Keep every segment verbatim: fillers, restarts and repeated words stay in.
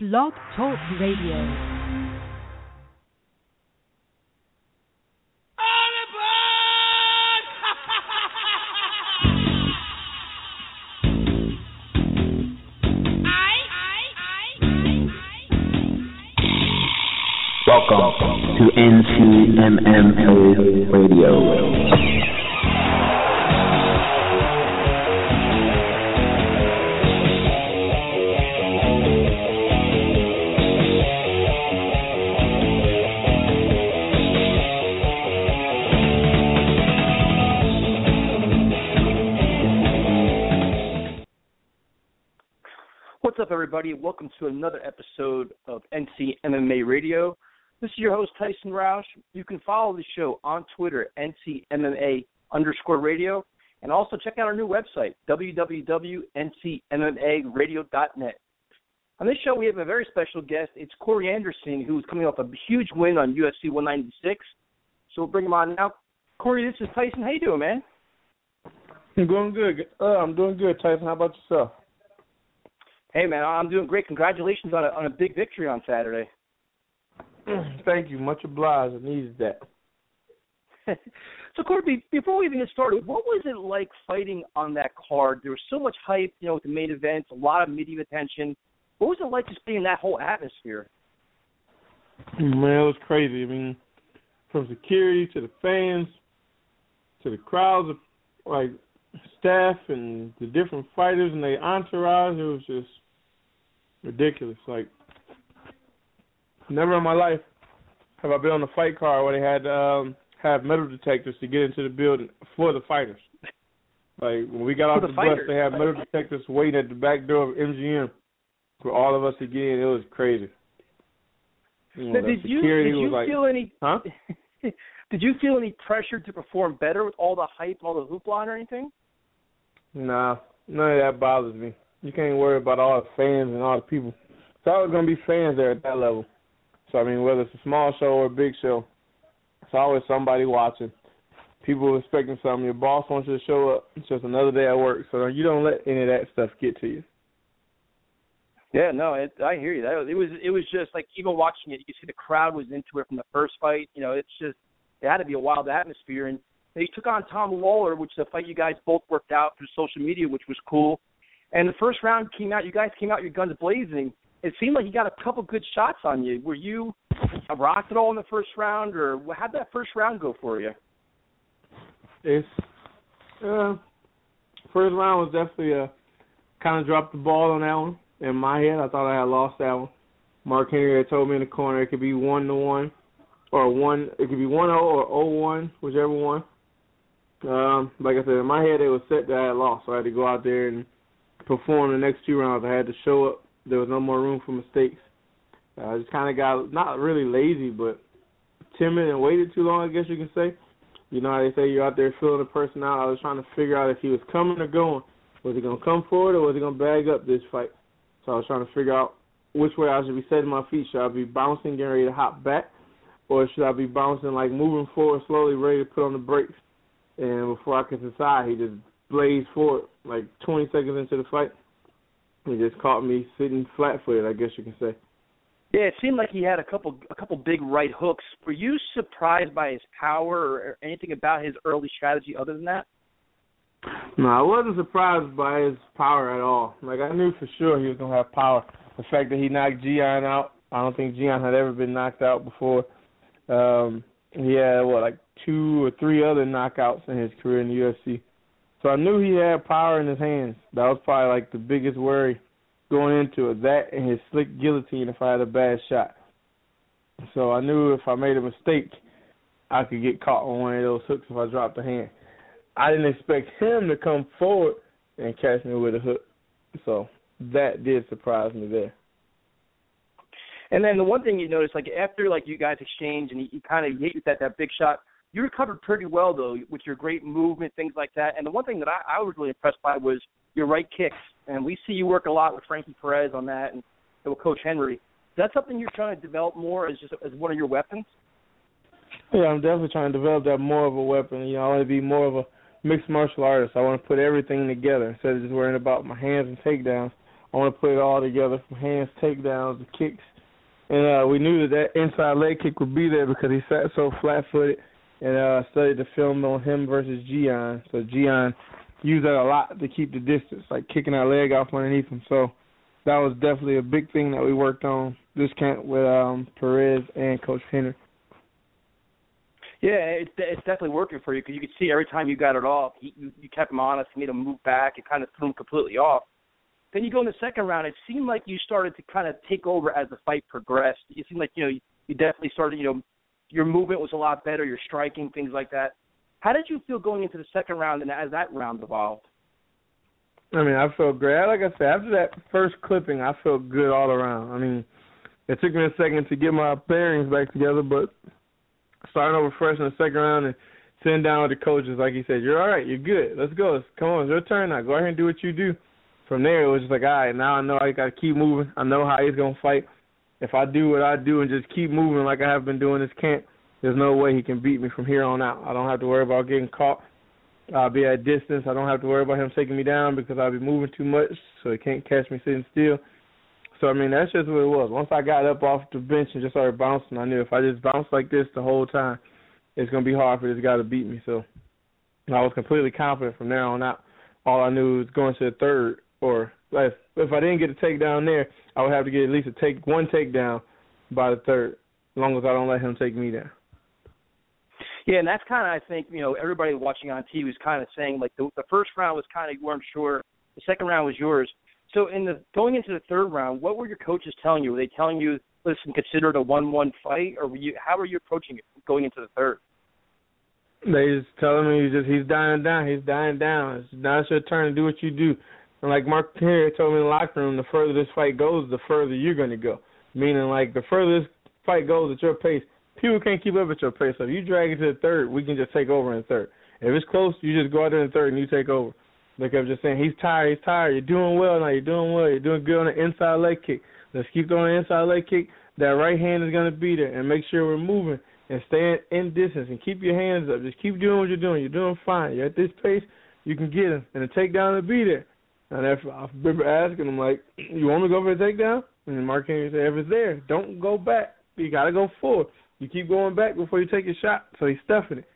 Blog Talk Radio. All aboard! I, I, I, I, Welcome to N C M M A Radio. What's up, everybody? Welcome to another episode of N C M M A Radio. This is your host, Tyson Roush. You can follow the show on Twitter, N C M M A underscore radio, and also check out our new website, w w w dot n c m m a radio dot net. On this show, we have a very special guest. It's Corey Anderson, who's coming off a huge win on U F C one ninety-six. So we'll bring him on now. Corey, this is Tyson. How you doing, man? I'm doing good. Uh, I'm doing good, Tyson. How about yourself? Hey, man, I'm doing great. Congratulations on a, on a big victory on Saturday. Thank you. Much obliged. I needed that. So, Corby, before we even get started, what was it like fighting on that card? There was so much hype, you know, with the main event, a lot of media attention. What was it like just being in that whole atmosphere? Man, it was crazy. I mean, from security to the fans to the crowds, like staff and the different fighters and their entourage, it was just ridiculous. Like, never in my life have I been on a fight card where they had to um, have metal detectors to get into the building for the fighters. Like, when we got off the, the bus, they had metal detectors waiting at the back door of M G M for all of us to get in. It was crazy. You know, now, did, you, did you was feel like, any? Huh? Did you feel any pressure to perform better with all the hype, all the hoopla, or anything? Nah, none of that bothers me. You can't worry about all the fans and all the people. There's always going to be fans there at that level. So, I mean, whether it's a small show or a big show, it's always somebody watching. People are expecting something. Your boss wants you to show up. It's just another day at work. So you don't let any of that stuff get to you. Yeah, no, it, I hear you. That, it was it was just like, even watching it, you could see the crowd was into it from the first fight. You know, it's just, it had to be a wild atmosphere. And they took on Tom Lawlor, which the fight you guys both worked out through social media, which was cool. And the first round came out, you guys came out your guns blazing. It seemed like you got a couple good shots on you. Were you rocked at all in the first round, or how'd that first round go for you? It's uh, first round was definitely a kind of dropped the ball on that one. In my head, I thought I had lost that one. Mark Henry had told me in the corner it could be one to one. Or one, it could be one zero or zero one, whichever one. Um, like I said, in my head, it was set that I had lost, so I had to go out there and perform the next two rounds. I had to show up. There was no more room for mistakes. Uh, I just kind of got not really lazy, but timid and waited too long, I guess you can say. You know how they say you're out there feeling a person out. I was trying to figure out if he was coming or going. Was he gonna come forward or was he gonna bag up this fight? So I was trying to figure out which way I should be setting my feet. Should I be bouncing, getting ready to hop back? Or should I be bouncing, like, moving forward slowly, ready to put on the brakes? And before I could decide, he just blazed forward, like, twenty seconds into the fight. He just caught me sitting flat-footed, I guess you can say. Yeah, it seemed like he had a couple a couple big right hooks. Were you surprised by his power or anything about his early strategy other than that? No, I wasn't surprised by his power at all. Like, I knew for sure he was going to have power. The fact that he knocked Jan out, I don't think Jan had ever been knocked out before. Um, he had, what, like two or three other knockouts in his career in the U F C. So I knew he had power in his hands. That was probably, like, the biggest worry going into it, that and his slick guillotine if I had a bad shot. So I knew if I made a mistake, I could get caught on one of those hooks if I dropped a hand. I didn't expect him to come forward and catch me with a hook. So that did surprise me there. And then the one thing you notice, like, after, like, you guys exchanged and you kind of hit that, that big shot, you recovered pretty well, though, with your great movement, things like that. And the one thing that I, I was really impressed by was your right kicks. And we see you work a lot with Frankie Perez on that and with Coach Henry. Is that something you're trying to develop more as just as one of your weapons? Yeah, I'm definitely trying to develop that more of a weapon. You know, I want to be more of a mixed martial artist. I want to put everything together instead of just worrying about my hands and takedowns. I want to put it all together, from hands, takedowns, to kicks. And uh, we knew that that inside leg kick would be there because he sat so flat-footed, and uh, studied the film on him versus Gian. So Gian used that a lot to keep the distance, like kicking that leg off underneath him. So that was definitely a big thing that we worked on this camp with um, Perez and Coach Henry. Yeah, it's, it's definitely working for you because you could see every time you got it off, he, you, you kept him honest, made him move back, and kind of threw him completely off. Then you go in the second round, it seemed like you started to kind of take over as the fight progressed. It seemed like, you know, you, you definitely started, you know, your movement was a lot better, your striking, things like that. How did you feel going into the second round and as that round evolved? I mean, I felt great. Like I said, after that first clipping, I felt good all around. I mean, it took me a second to get my bearings back together, but starting over fresh in the second round and sitting down with the coaches, like he said, you're all right, you're good, let's go. Come on, it's your turn now. Go ahead and do what you do. From there, it was just like, all right, now I know I got to keep moving. I know how he's going to fight. If I do what I do and just keep moving like I have been doing this camp, there's no way he can beat me from here on out. I don't have to worry about getting caught. I'll be at distance. I don't have to worry about him taking me down because I'll be moving too much, so he can't catch me sitting still. So, I mean, that's just what it was. Once I got up off the bench and just started bouncing, I knew if I just bounced like this the whole time, it's going to be hard for this guy to beat me. So I was completely confident from there on out. All I knew was going to the third, or if, if I didn't get a takedown there, I would have to get at least a take one takedown by the third, as long as I don't let him take me down. Yeah, and that's kind of, I think, you know, everybody watching on T V was kind of saying, like, the, the first round was kind of, you weren't sure. The second round was yours. So in the going into the third round, what were your coaches telling you? Were they telling you, listen, consider it a one one fight, or were you, how were you approaching it going into the third? They just telling me, just he's dying down, he's dying down. It's, now it's your turn to do what you do. And like Mark Henry told me in the locker room, the further this fight goes, the further you're going to go. Meaning, like, the further this fight goes at your pace, people can't keep up at your pace. So if you drag it to the third, we can just take over in the third. If it's close, you just go out there in the third and you take over. Like I was just saying, he's tired, he's tired. You're doing well now, you're doing well. You're doing good on the inside leg kick. Let's keep going on the inside leg kick. That right hand is going to be there. And make sure we're moving and staying in distance and keep your hands up. Just keep doing what you're doing. You're doing fine. You're at this pace, you can get him. And the takedown will be there. And if, I remember asking him, like, you want to go for the takedown? And Mark Henry said, if it's there, don't go back. You got to go forward. You keep going back before you take your shot. So he's stuffing it.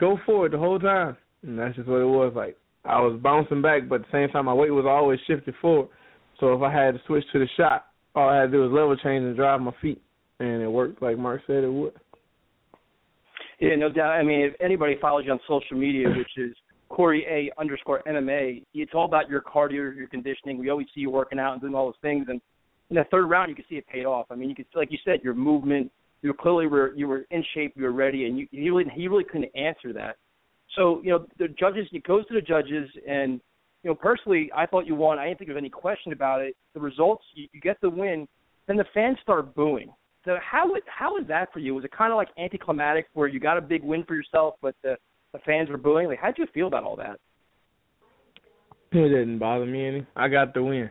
Go forward the whole time. And that's just what it was like. I was bouncing back, but at the same time, my weight was always shifted forward. So if I had to switch to the shot, all I had to do was level change and drive my feet. And it worked like Mark said it would. Yeah, no doubt. I mean, if anybody follows you on social media, which is Corey A underscore M M A, it's all about your cardio, your conditioning. We always see you working out and doing all those things. And in the third round, you can see it paid off. I mean, you could, like you said, your movement, you were clearly were, you were in shape, you were ready, and you, you really, he really couldn't answer that. So, you know, the judges, it goes to the judges, and, you know, personally, I thought you won. I didn't think there was any question about it. The results, you, you get the win, then the fans start booing. So how was how was that for you? Was it kind of like anticlimactic where you got a big win for yourself, but the, the fans were booing? Like, how did you feel about all that? It didn't bother me any. I got the win,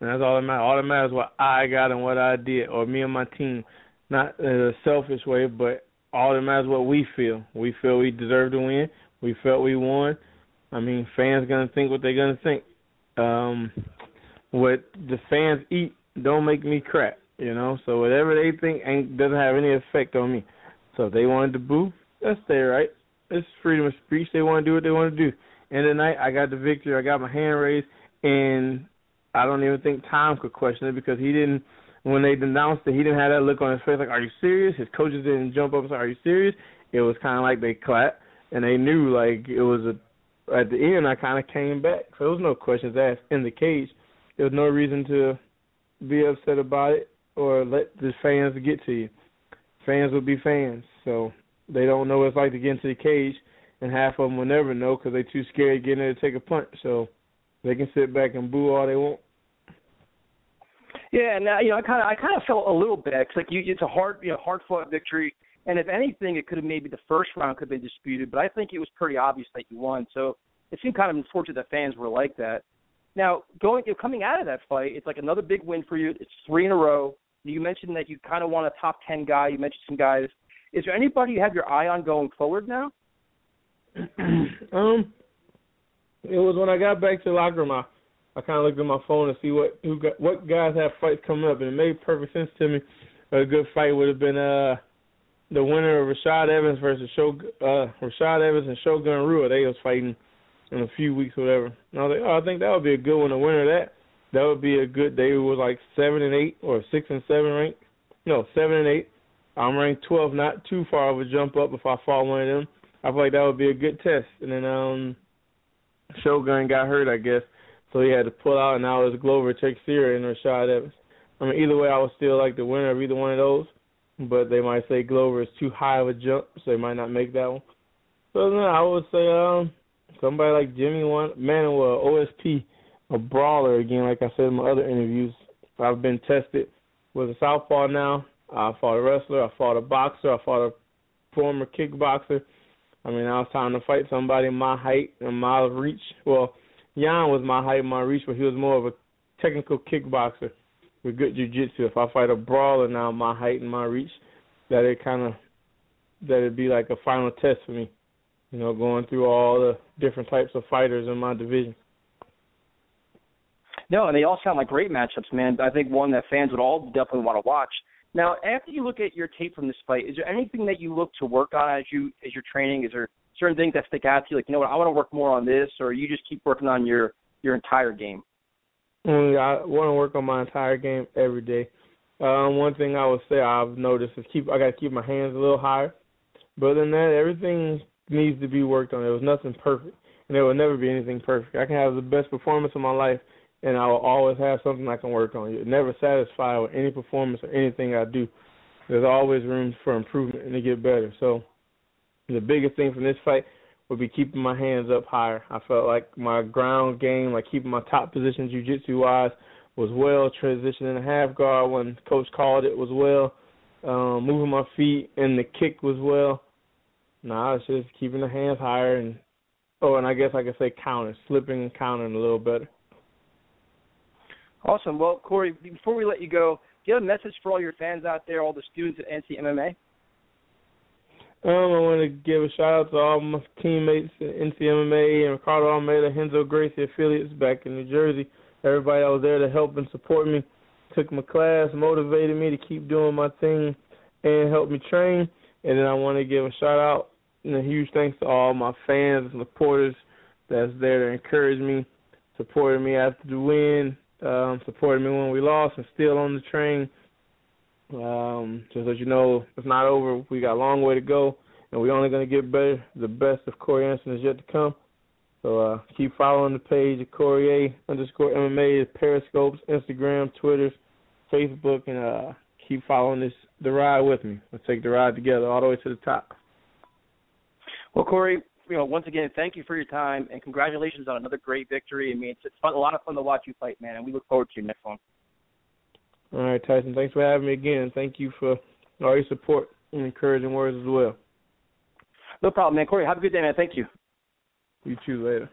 and that's all that matters. All that matters is what I got and what I did, or me and my team. Not in a selfish way, but all that matters is what we feel. We feel we deserve to win. We felt we won. I mean, fans going to think what they're going to think. Um, what the fans eat don't make me crap, you know. So whatever they think ain't, doesn't have any effect on me. So if they wanted to boo, that's their right. It's freedom of speech. They want to do what they want to do. And tonight, I got the victory. I got my hand raised. And I don't even think Tom could question it because he didn't. When they denounced it, he didn't have that look on his face like, are you serious? His coaches didn't jump up and say, are you serious? It was kind of like they clapped, and they knew, like, it was a – at the end, I kind of came back. So there was no questions asked in the cage. There was no reason to be upset about it or let the fans get to you. Fans will be fans, so they don't know what it's like to get into the cage, and half of them will never know because they're too scared to get in there to take a punch. So they can sit back and boo all they want. Yeah, and uh, you know, I kind of, I kind of felt a little bad. It's like you, it's a hard, you know, hard-fought victory. And if anything, it could have maybe the first round could have been disputed. But I think it was pretty obvious that you won. So it seemed kind of unfortunate that fans were like that. Now, going, you know, coming out of that fight, it's like another big win for you. It's three in a row. You mentioned that you kind of want a top ten guy. You mentioned some guys. Is there anybody you have your eye on going forward now? um, it was when I got back to the locker room. I I kind of looked at my phone to see what who got, what guys have fights coming up, and it made perfect sense to me. A good fight would have been uh, the winner of Rashad Evans versus Shogun, uh, Rashad Evans and Shogun Rua. They was fighting in a few weeks or whatever. And I was like, oh, I think that would be a good one. The winner of that, that would be a good day. It was like seven and eight or six and seven ranked. No, seven and eight. I'm ranked twelve, not too far of a jump up if I fall one of them. I feel like that would be a good test. And then um, Shogun got hurt, I guess, so he had to pull out, and now it's Glover Teixeira and Rashad Evans. I mean, either way, I would still like the winner of either one of those, but they might say Glover is too high of a jump, so they might not make that one. So, no, I would say um, somebody like Jimmy Manuel, O S P, a brawler again, like I said in my other interviews. I've been tested with a southpaw now. I fought a wrestler. I fought a boxer. I fought a former kickboxer. I mean, now it's time to fight somebody my height and my reach. Well, Jan was my height and my reach, but he was more of a technical kickboxer with good jiu-jitsu. If I fight a brawler now, my height and my reach, that it kind of that it'd be like a final test for me, you know, going through all the different types of fighters in my division. No, and they all sound like great matchups, man. I think one that fans would all definitely want to watch. Now, after you look at your tape from this fight, is there anything that you look to work on as you as you're training? Is there certain things that stick out to you, like, you know what, I want to work more on this, or you just keep working on your, your entire game? I want to work on my entire game every day. Um, one thing I would say I've noticed is keep I got to keep my hands a little higher. But other than that, everything needs to be worked on. There was nothing perfect, and there will never be anything perfect. I can have the best performance of my life, and I will always have something I can work on. You're never satisfied with any performance or anything I do. There's always room for improvement and to get better. So the biggest thing from this fight would be keeping my hands up higher. I felt like my ground game, like keeping my top position jiu-jitsu-wise, was well. Transitioning the half guard when Coach called it was well. Um, moving my feet and the kick was well. Nah, it's just keeping the hands higher. and Oh, and I guess I could say counter, slipping and countering a little better. Awesome. Well, Corey, before we let you go, do you have a message for all your fans out there, all the students at N C M M A? Um, I want to give a shout-out to all my teammates at N C M M A and Ricardo Almeida, Henzo Gracie affiliates back in New Jersey. Everybody that was there to help and support me, took my class, motivated me to keep doing my thing, and helped me train. And then I want to give a shout-out and a huge thanks to all my fans and supporters that's there to encourage me, supported me after the win, Um, supported me when we lost and still on the train. Um, just as you know, it's not over. We got a long way to go, and we're only going to get better. The best of Corey Anderson is yet to come. So uh, keep following the page at Corey A underscore M M A, Periscopes, Instagram, Twitter, Facebook, and uh, keep following this the ride with me. Let's take the ride together all the way to the top. Well, Corey, you know, once again, thank you for your time, and congratulations on another great victory. I mean, it's, it's fun, a lot of fun to watch you fight, man, and we look forward to your next one. All right, Tyson, thanks for having me again. Thank you for all your support and encouraging words as well. No problem, man. Corey, have a good day, man. Thank you. You too. Later.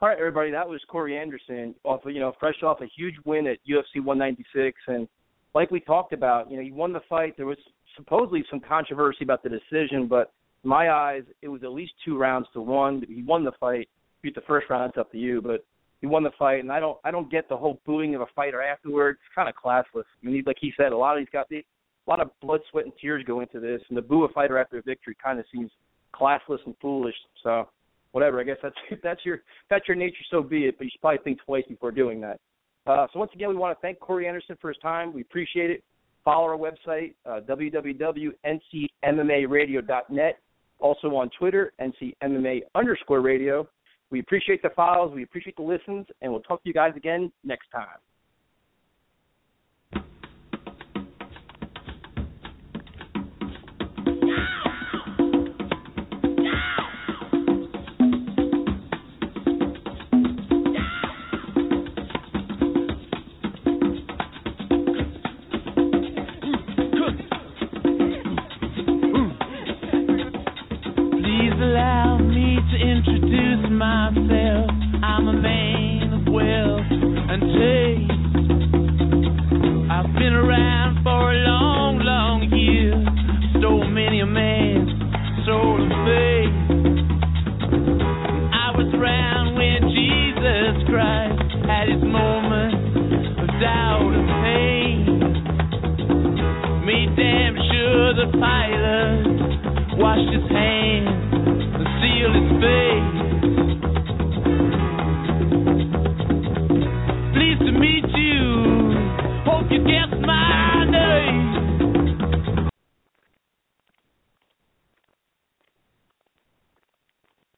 All right, everybody, that was Corey Anderson, off, you know, fresh off a huge win at U F C one ninety-six, and like we talked about, you know, he won the fight. There was supposedly some controversy about the decision, but in my eyes, it was at least two rounds to one. He won the fight. Beat the first round, it's up to you, but he won the fight. And I don't, I don't get the whole booing of a fighter afterwards. It's kind of classless. I mean, like he said, a lot of these got the, a lot of blood, sweat, and tears go into this, and to boo a fighter after a victory kind of seems classless and foolish. So, whatever. I guess that's that's your that's your nature. So be it. But you should probably think twice before doing that. Uh, so once again, we want to thank Corey Anderson for his time. We appreciate it. Follow our website uh, w w w dot n c m m a radio dot net. Also on Twitter, N C M M A underscore radio. We appreciate the follows. We appreciate the listens, and we'll talk to you guys again next time. Myself, I'm a man of wealth, and take the pilot washed his hands.